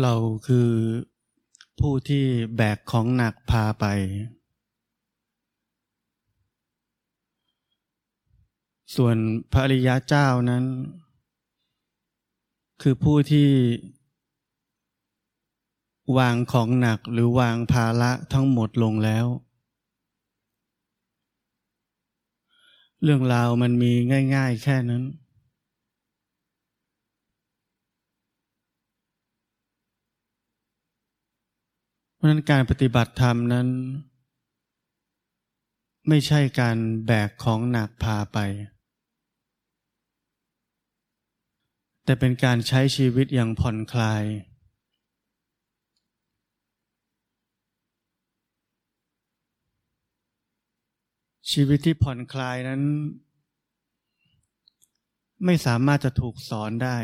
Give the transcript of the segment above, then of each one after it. เราคือผู้ที่แบกของหนักพาไปส่วนพระอริยะเจ้านั้นคือผู้ที่วางของหนักหรือวางภาระทั้งหมดลงแล้วเรื่องราวมันมีง่ายๆแค่นั้นเพราะฉะนั้นการปฏิบัติธรรมนั้นไม่ใช่การแบกของหนักพาไปแต่เป็นการใช้ชีวิตอย่างผ่อนคลายชีวิตที่ผ่อนคลายนั้นไม่สามารถจะถูกสอนได้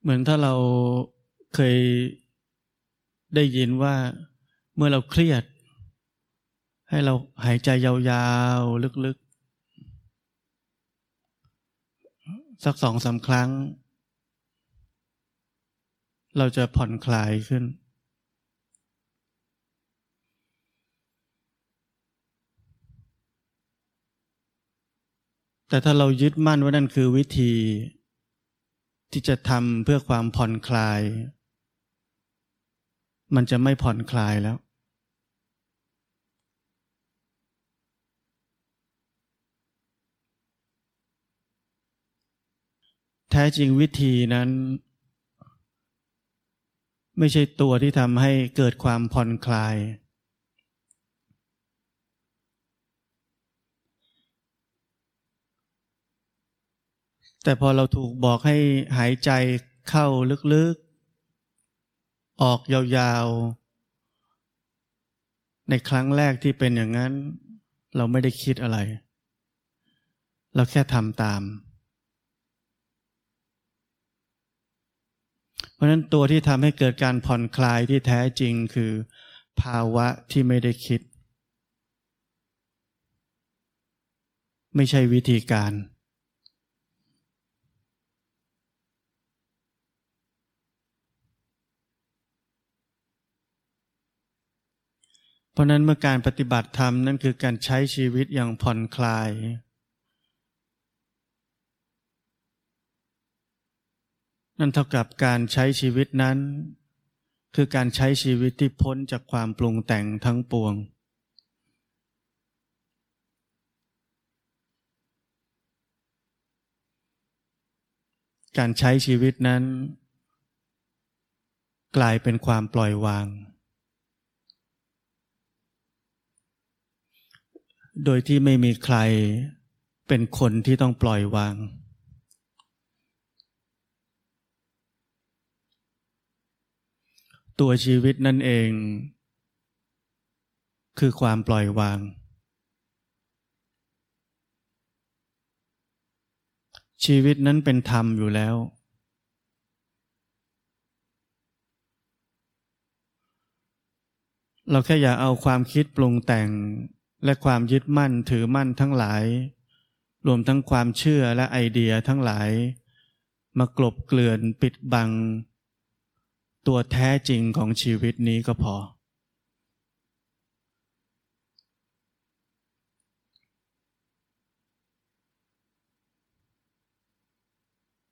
เหมือนถ้าเราเคยได้ยินว่าเมื่อเราเครียดให้เราหายใจยาวๆลึกๆสัก 2-3 ครั้งเราจะผ่อนคลายขึ้นแต่ถ้าเรายึดมั่นว่านั่นคือวิธีที่จะทำเพื่อความผ่อนคลายมันจะไม่ผ่อนคลายแล้วแท้จริงวิธีนั้นไม่ใช่ตัวที่ทำให้เกิดความผ่อนคลายแต่พอเราถูกบอกให้หายใจเข้าลึกๆออกยาวๆในครั้งแรกที่เป็นอย่างนั้นเราไม่ได้คิดอะไรเราแค่ทำตามเพราะนั้นตัวที่ทำให้เกิดการผ่อนคลายที่แท้จริงคือภาวะที่ไม่ได้คิดไม่ใช่วิธีการเพราะนั้นเมื่อการปฏิบัติธรรมนั่นคือการใช้ชีวิตอย่างผ่อนคลายนั่นเท่ากับการใช้ชีวิตนั้นคือการใช้ชีวิตที่พ้นจากความปรุงแต่งทั้งปวงการใช้ชีวิตนั้นกลายเป็นความปล่อยวางโดยที่ไม่มีใครเป็นคนที่ต้องปล่อยวางตัวชีวิตนั่นเองคือความปล่อยวางชีวิตนั้นเป็นธรรมอยู่แล้วเราแค่อย่าเอาความคิดปรุงแต่งและความยึดมั่นถือมั่นทั้งหลายรวมทั้งความเชื่อและไอเดียทั้งหลายมากลบเกลื่อนปิดบังตัวแท้จริงของชีวิตนี้ก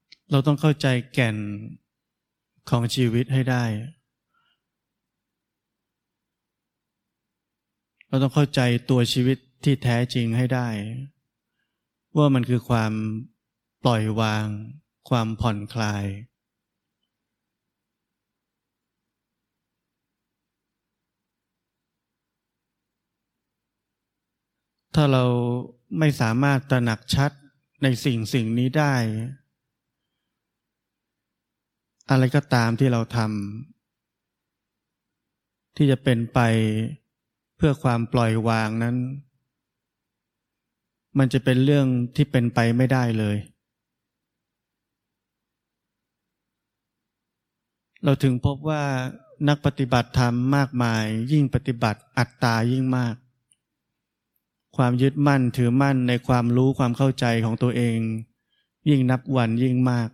็พอเราต้องเข้าใจแก่นของชีวิตให้ได้เราต้องเข้าใจตัวชีวิตที่แท้จริงให้ได้ว่ามันคือความปล่อยวางความผ่อนคลายถ้าเราไม่สามารถตระหนักชัดในสิ่งนี้ได้อะไรก็ตามที่เราทำที่จะเป็นไปเพื่อความปล่อยวางนั้นมันจะเป็นเรื่องที่เป็นไปไม่ได้เลยเราถึงพบว่านักปฏิบัติธรรมมากมายยิ่งปฏิบัติอัตตายิ่งมากความยึดมั่นถือมั่นในความรู้ความเข้าใจของตัวเอง ยิ่งนับวันยิ่งมาก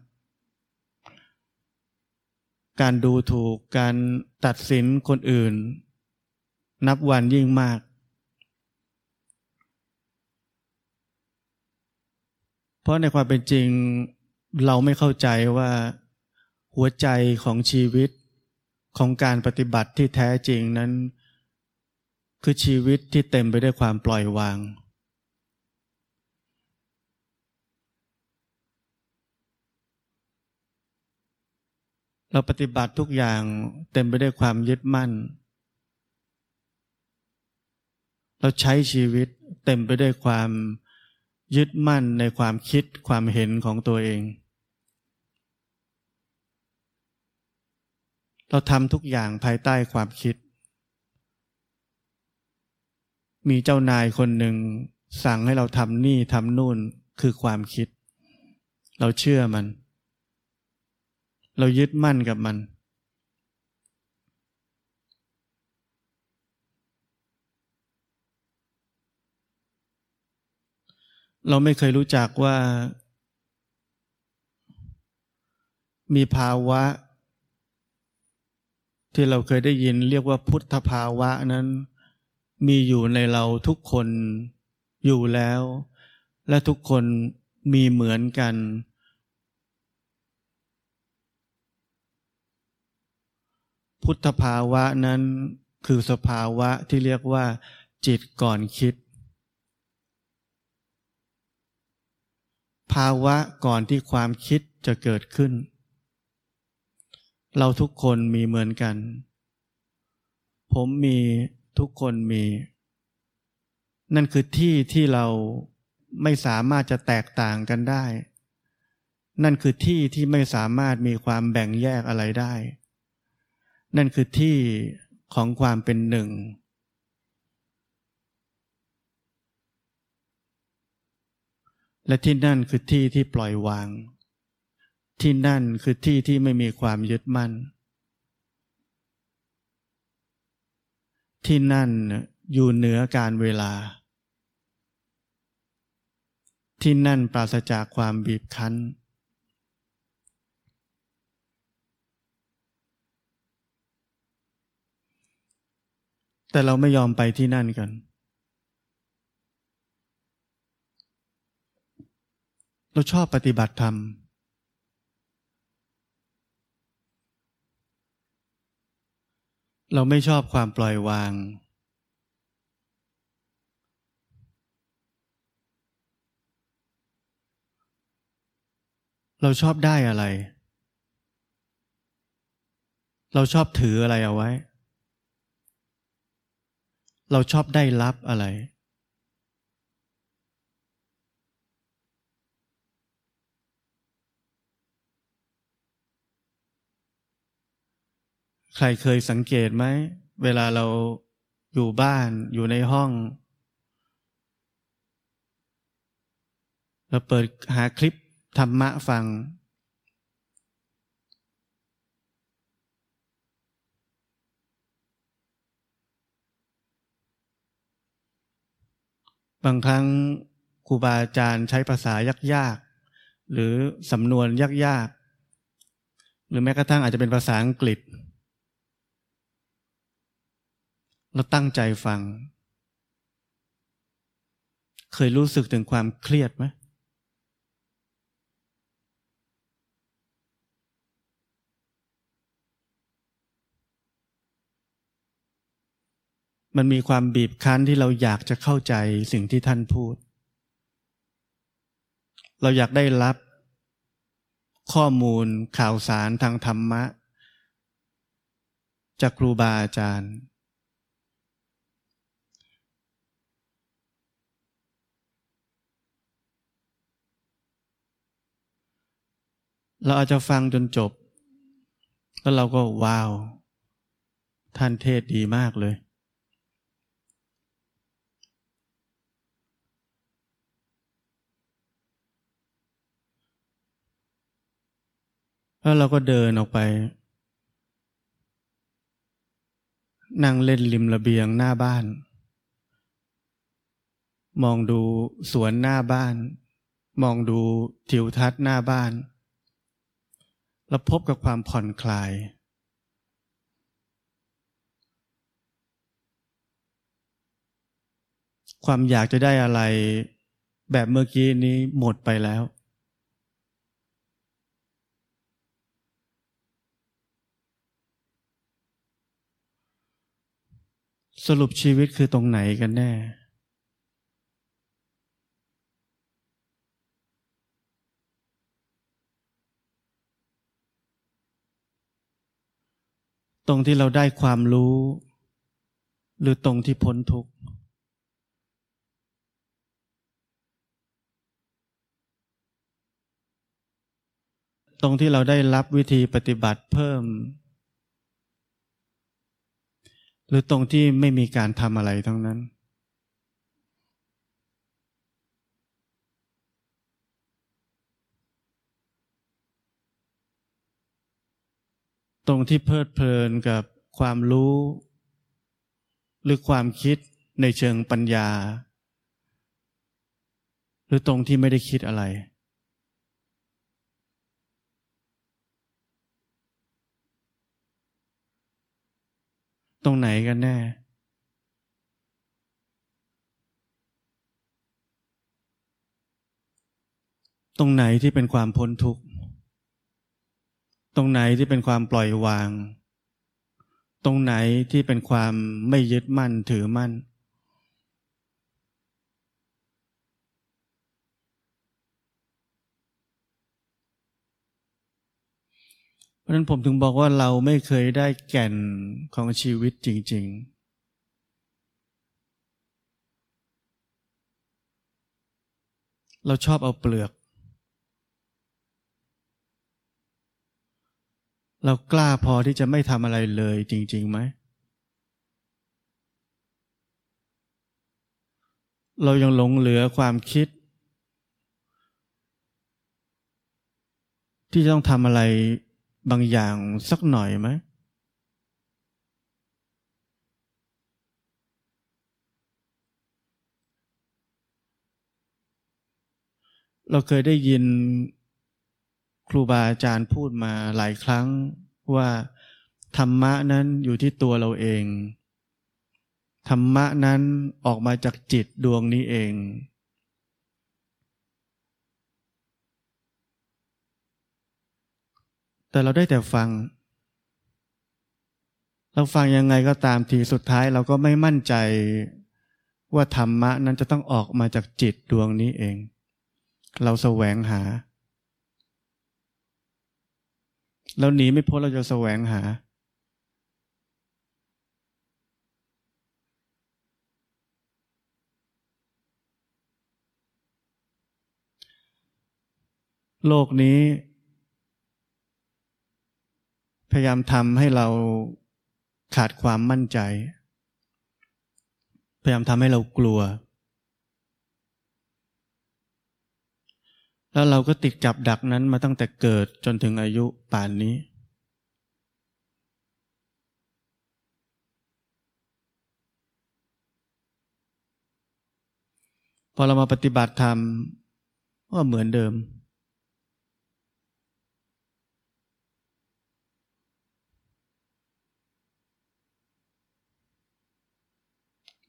การดูถูกการตัดสินคนอื่นนับวันยิ่งมากเพราะในความเป็นจริงเราไม่เข้าใจว่าหัวใจของชีวิตของการปฏิบัติที่แท้จริงนั้นคือชีวิตที่เต็มไปด้วยความปล่อยวางเราปฏิบัติทุกอย่างเต็มไปด้วยความยึดมั่นเราใช้ชีวิตเต็มไปด้วยความยึดมั่นในความคิดความเห็นของตัวเองเราทำทุกอย่างภายใต้ความคิดมีเจ้านายคนหนึ่งสั่งให้เราทำนี่ทำนู่นคือความคิดเราเชื่อมันเรายึดมั่นกับมันเราไม่เคยรู้จักว่ามีภาวะที่เราเคยได้ยินเรียกว่าพุทธภาวะนั้นมีอยู่ในเราทุกคนอยู่แล้วและทุกคนมีเหมือนกันพุทธภาวะนั้นคือสภาวะที่เรียกว่าจิตก่อนคิดภาวะก่อนที่ความคิดจะเกิดขึ้นเราทุกคนมีเหมือนกันผมมีทุกคนมีนั่นคือที่เราไม่สามารถจะแตกต่างกันได้นั่นคือที่ไม่สามารถมีความแบ่งแยกอะไรได้นั่นคือที่ของความเป็นหนึ่งและที่นั่นคือที่ที่ปล่อยวางที่นั่นคือที่ที่ไม่มีความยึดมั่นที่นั่นอยู่เหนือการเวลาที่นั่นปราศจากความบีบคั้นแต่เราไม่ยอมไปที่นั่นกันเราชอบปฏิบัติธรรมเราไม่ชอบความปล่อยวางเราชอบได้อะไรเราชอบถืออะไรเอาไว้เราชอบได้รับอะไรใครเคยสังเกตไหมเวลาเราอยู่บ้านอยู่ในห้องเราเปิดหาคลิปธรรมะฟังบางครั้งครูบาอาจารย์ใช้ภาษายากๆหรือสำนวนยากๆหรือแม้กระทั่งอาจจะเป็นภาษาอังกฤษเราตั้งใจฟังเคยรู้สึกถึงความเครียดไหมมันมีความบีบคั้นที่เราอยากจะเข้าใจสิ่งที่ท่านพูดเราอยากได้รับข้อมูลข่าวสารทางธรรมะจากครูบาอาจารย์เราอาจจะฟังจนจบแล้วเราก็ว้าวท่านเทศดีมากเลยแล้วเราก็เดินออกไปนั่งเล่นริมระเบียงหน้าบ้านมองดูสวนหน้าบ้าน มองดูทิวทัศน์หน้าบ้านแล้วพบกับความผ่อนคลายความอยากจะได้อะไรแบบเมื่อกี้นี้หมดไปแล้วสรุปชีวิตคือตรงไหนกันแน่ตรงที่เราได้ความรู้หรือตรงที่พ้นทุกข์ตรงที่เราได้รับวิธีปฏิบัติเพิ่มหรือตรงที่ไม่มีการทำอะไรทั้งนั้นตรงที่เพลิดเพลินกับความรู้หรือความคิดในเชิงปัญญาหรือตรงที่ไม่ได้คิดอะไรตรงไหนกันแน่ตรงไหนที่เป็นความพ้นทุกข์ตรงไหนที่เป็นความปล่อยวางตรงไหนที่เป็นความไม่ยึดมั่นถือมั่นเพราะฉะนั้นผมถึงบอกว่าเราไม่เคยได้แก่นของชีวิตจริงๆเราชอบเอาเปลือกเรากล้าพอที่จะไม่ทำอะไรเลยจริงๆไหมเรายังหลงเหลือความคิดที่จะต้องทำอะไรบางอย่างสักหน่อยไหมเราเคยได้ยินครูบาอาจารย์พูดมาหลายครั้งว่าธรรมะนั้นอยู่ที่ตัวเราเองธรรมะนั้นออกมาจากจิตดวงนี้เองแต่เราได้แต่ฟังเราฟังยังไงก็ตามทีสุดท้ายเราก็ไม่มั่นใจว่าธรรมะนั้นจะต้องออกมาจากจิตดวงนี้เองเราแสวงหาเราหนีไม่พ้นเราจะแสวงหาโลกนี้พยายามทำให้เราขาดความมั่นใจพยายามทำให้เรากลัวแล้วเราก็ติดกับดักนั้นมาตั้งแต่เกิดจนถึงอายุป่านนี้พอเรามาปฏิบัติธรรมก็เหมือนเดิม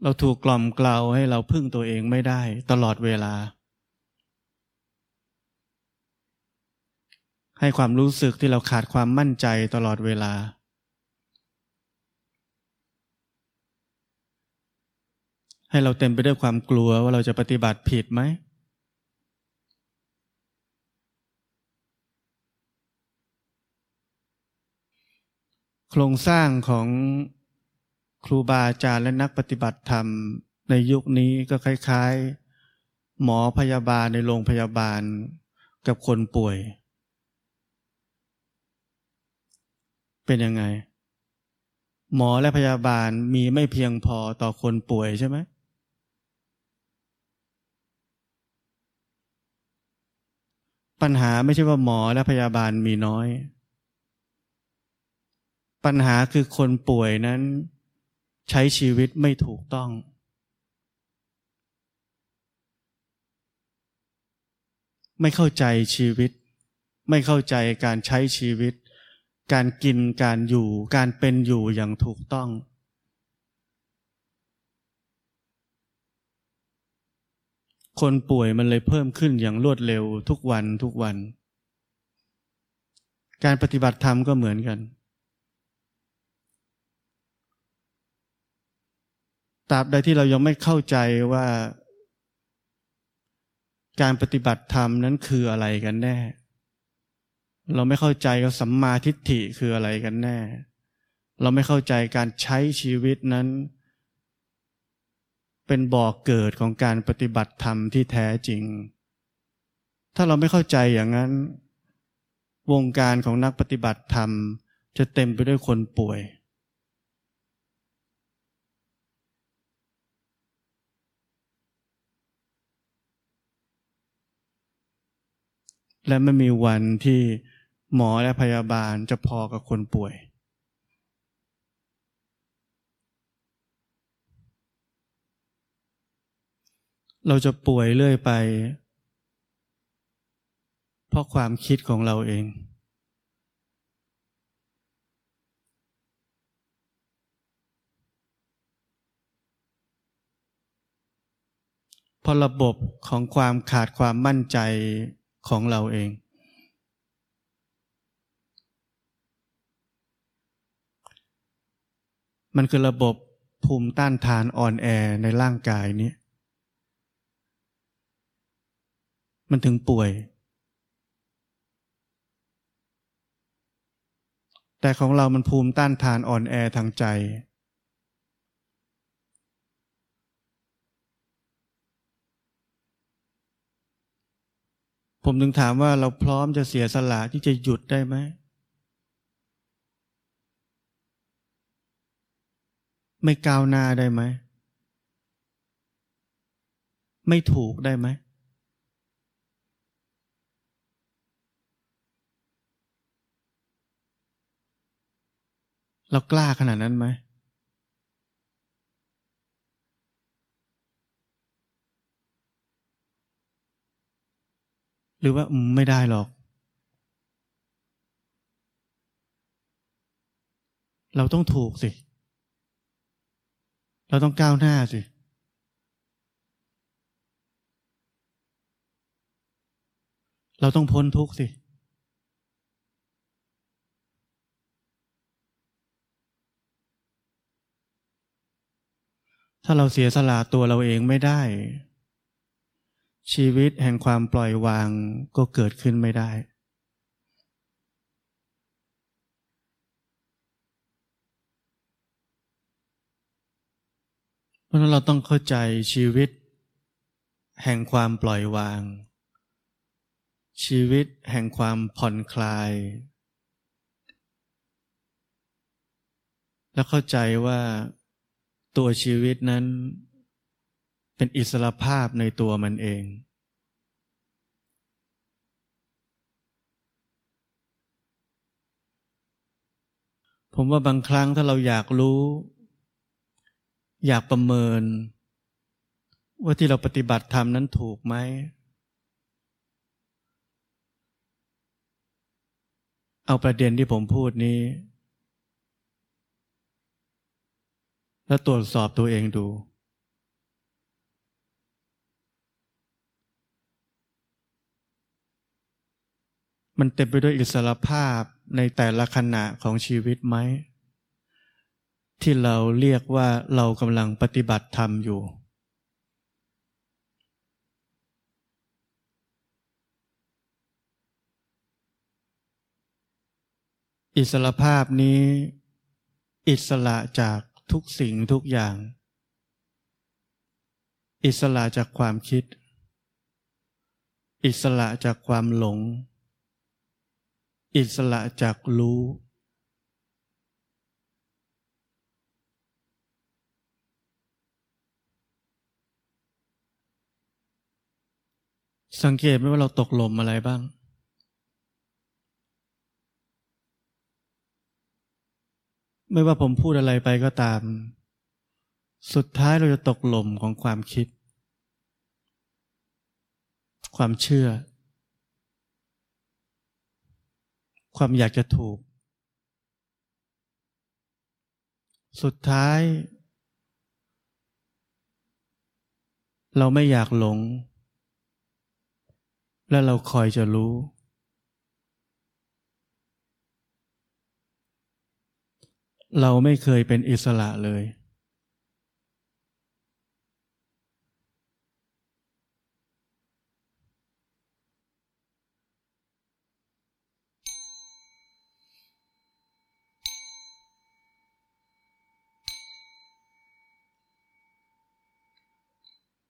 เราถูกกล่อมเกลาให้เราพึ่งตัวเองไม่ได้ตลอดเวลาให้ความรู้สึกที่เราขาดความมั่นใจตลอดเวลาให้เราเต็มไปด้วยความกลัวว่าเราจะปฏิบัติผิดไหมโครงสร้างของครูบาอาจารย์และนักปฏิบัติธรรมในยุคนี้ก็คล้ายๆหมอพยาบาลในโรงพยาบาลกับคนป่วยเป็นยังไงหมอและพยาบาลมีไม่เพียงพอต่อคนป่วยใช่ไหมปัญหาไม่ใช่ว่าหมอและพยาบาลมีน้อยปัญหาคือคนป่วยนั้นใช้ชีวิตไม่ถูกต้อง ไม่เข้าใจชีวิตไม่เข้าใจการใช้ชีวิตการกินการอยู่การเป็นอยู่อย่างถูกต้องคนป่วยมันเลยเพิ่มขึ้นอย่างรวดเร็วทุกวันทุกวันการปฏิบัติธรรมก็เหมือนกันตราบใดที่เรายังไม่เข้าใจว่าการปฏิบัติธรรมนั้นคืออะไรกันแน่เราไม่เข้าใจว่าสัมมาทิฏฐิคืออะไรกันแน่เราไม่เข้าใจการใช้ชีวิตนั้นเป็นบ่อเกิดของการปฏิบัติธรรมที่แท้จริงถ้าเราไม่เข้าใจอย่างนั้นวงการของนักปฏิบัติธรรมจะเต็มไปด้วยคนป่วยและไม่มีวันที่หมอและพยาบาลจะพอกับคนป่วยเราจะป่วยเรื่อยไปเพราะความคิดของเราเองเพราะระบบของความขาดความมั่นใจของเราเองมันคือระบบภูมิต้านทานอ่อนแอในร่างกายนี้มันถึงป่วยแต่ของเรามันภูมิต้านทานอ่อนแอทางใจผมถึงถามว่าเราพร้อมจะเสียสละที่จะหยุดได้ไหมไม่ก้าวหน้าได้ไหมไม่ถูกได้ไหมเรากล้าขนาดนั้นไหมหรือว่าไม่ได้หรอกเราต้องถูกสิเราต้องก้าวหน้าสิเราต้องพ้นทุกข์สิถ้าเราเสียสละตัวเราเองไม่ได้ชีวิตแห่งความปล่อยวางก็เกิดขึ้นไม่ได้เพราะฉะนั้นเราต้องเข้าใจชีวิตแห่งความปล่อยวางชีวิตแห่งความผ่อนคลายและเข้าใจว่าตัวชีวิตนั้นเป็นอิสรภาพในตัวมันเองผมว่าบางครั้งถ้าเราอยากรู้อยากประเมินว่าที่เราปฏิบัติธรรมนั้นถูกไหมเอาประเด็นที่ผมพูดนี้แล้วตรวจสอบตัวเองดูมันเต็มไปด้วยอิสรภาพในแต่ละขณะของชีวิตไหมที่เราเรียกว่าเรากำลังปฏิบัติธรรมอยู่อิสรภาพนี้อิสระจากทุกสิ่งทุกอย่างอิสระจากความคิดอิสระจากความหลงอิสระจากรู้สังเกตไหมว่าเราตกหล่มอะไรบ้างไม่ว่าผมพูดอะไรไปก็ตามสุดท้ายเราจะตกหล่มของความคิดความเชื่อ ความอยากจะถูกสุดท้ายเราไม่อยากหลงและเราคอยจะรู้เราไม่เคยเป็นอิสระเลย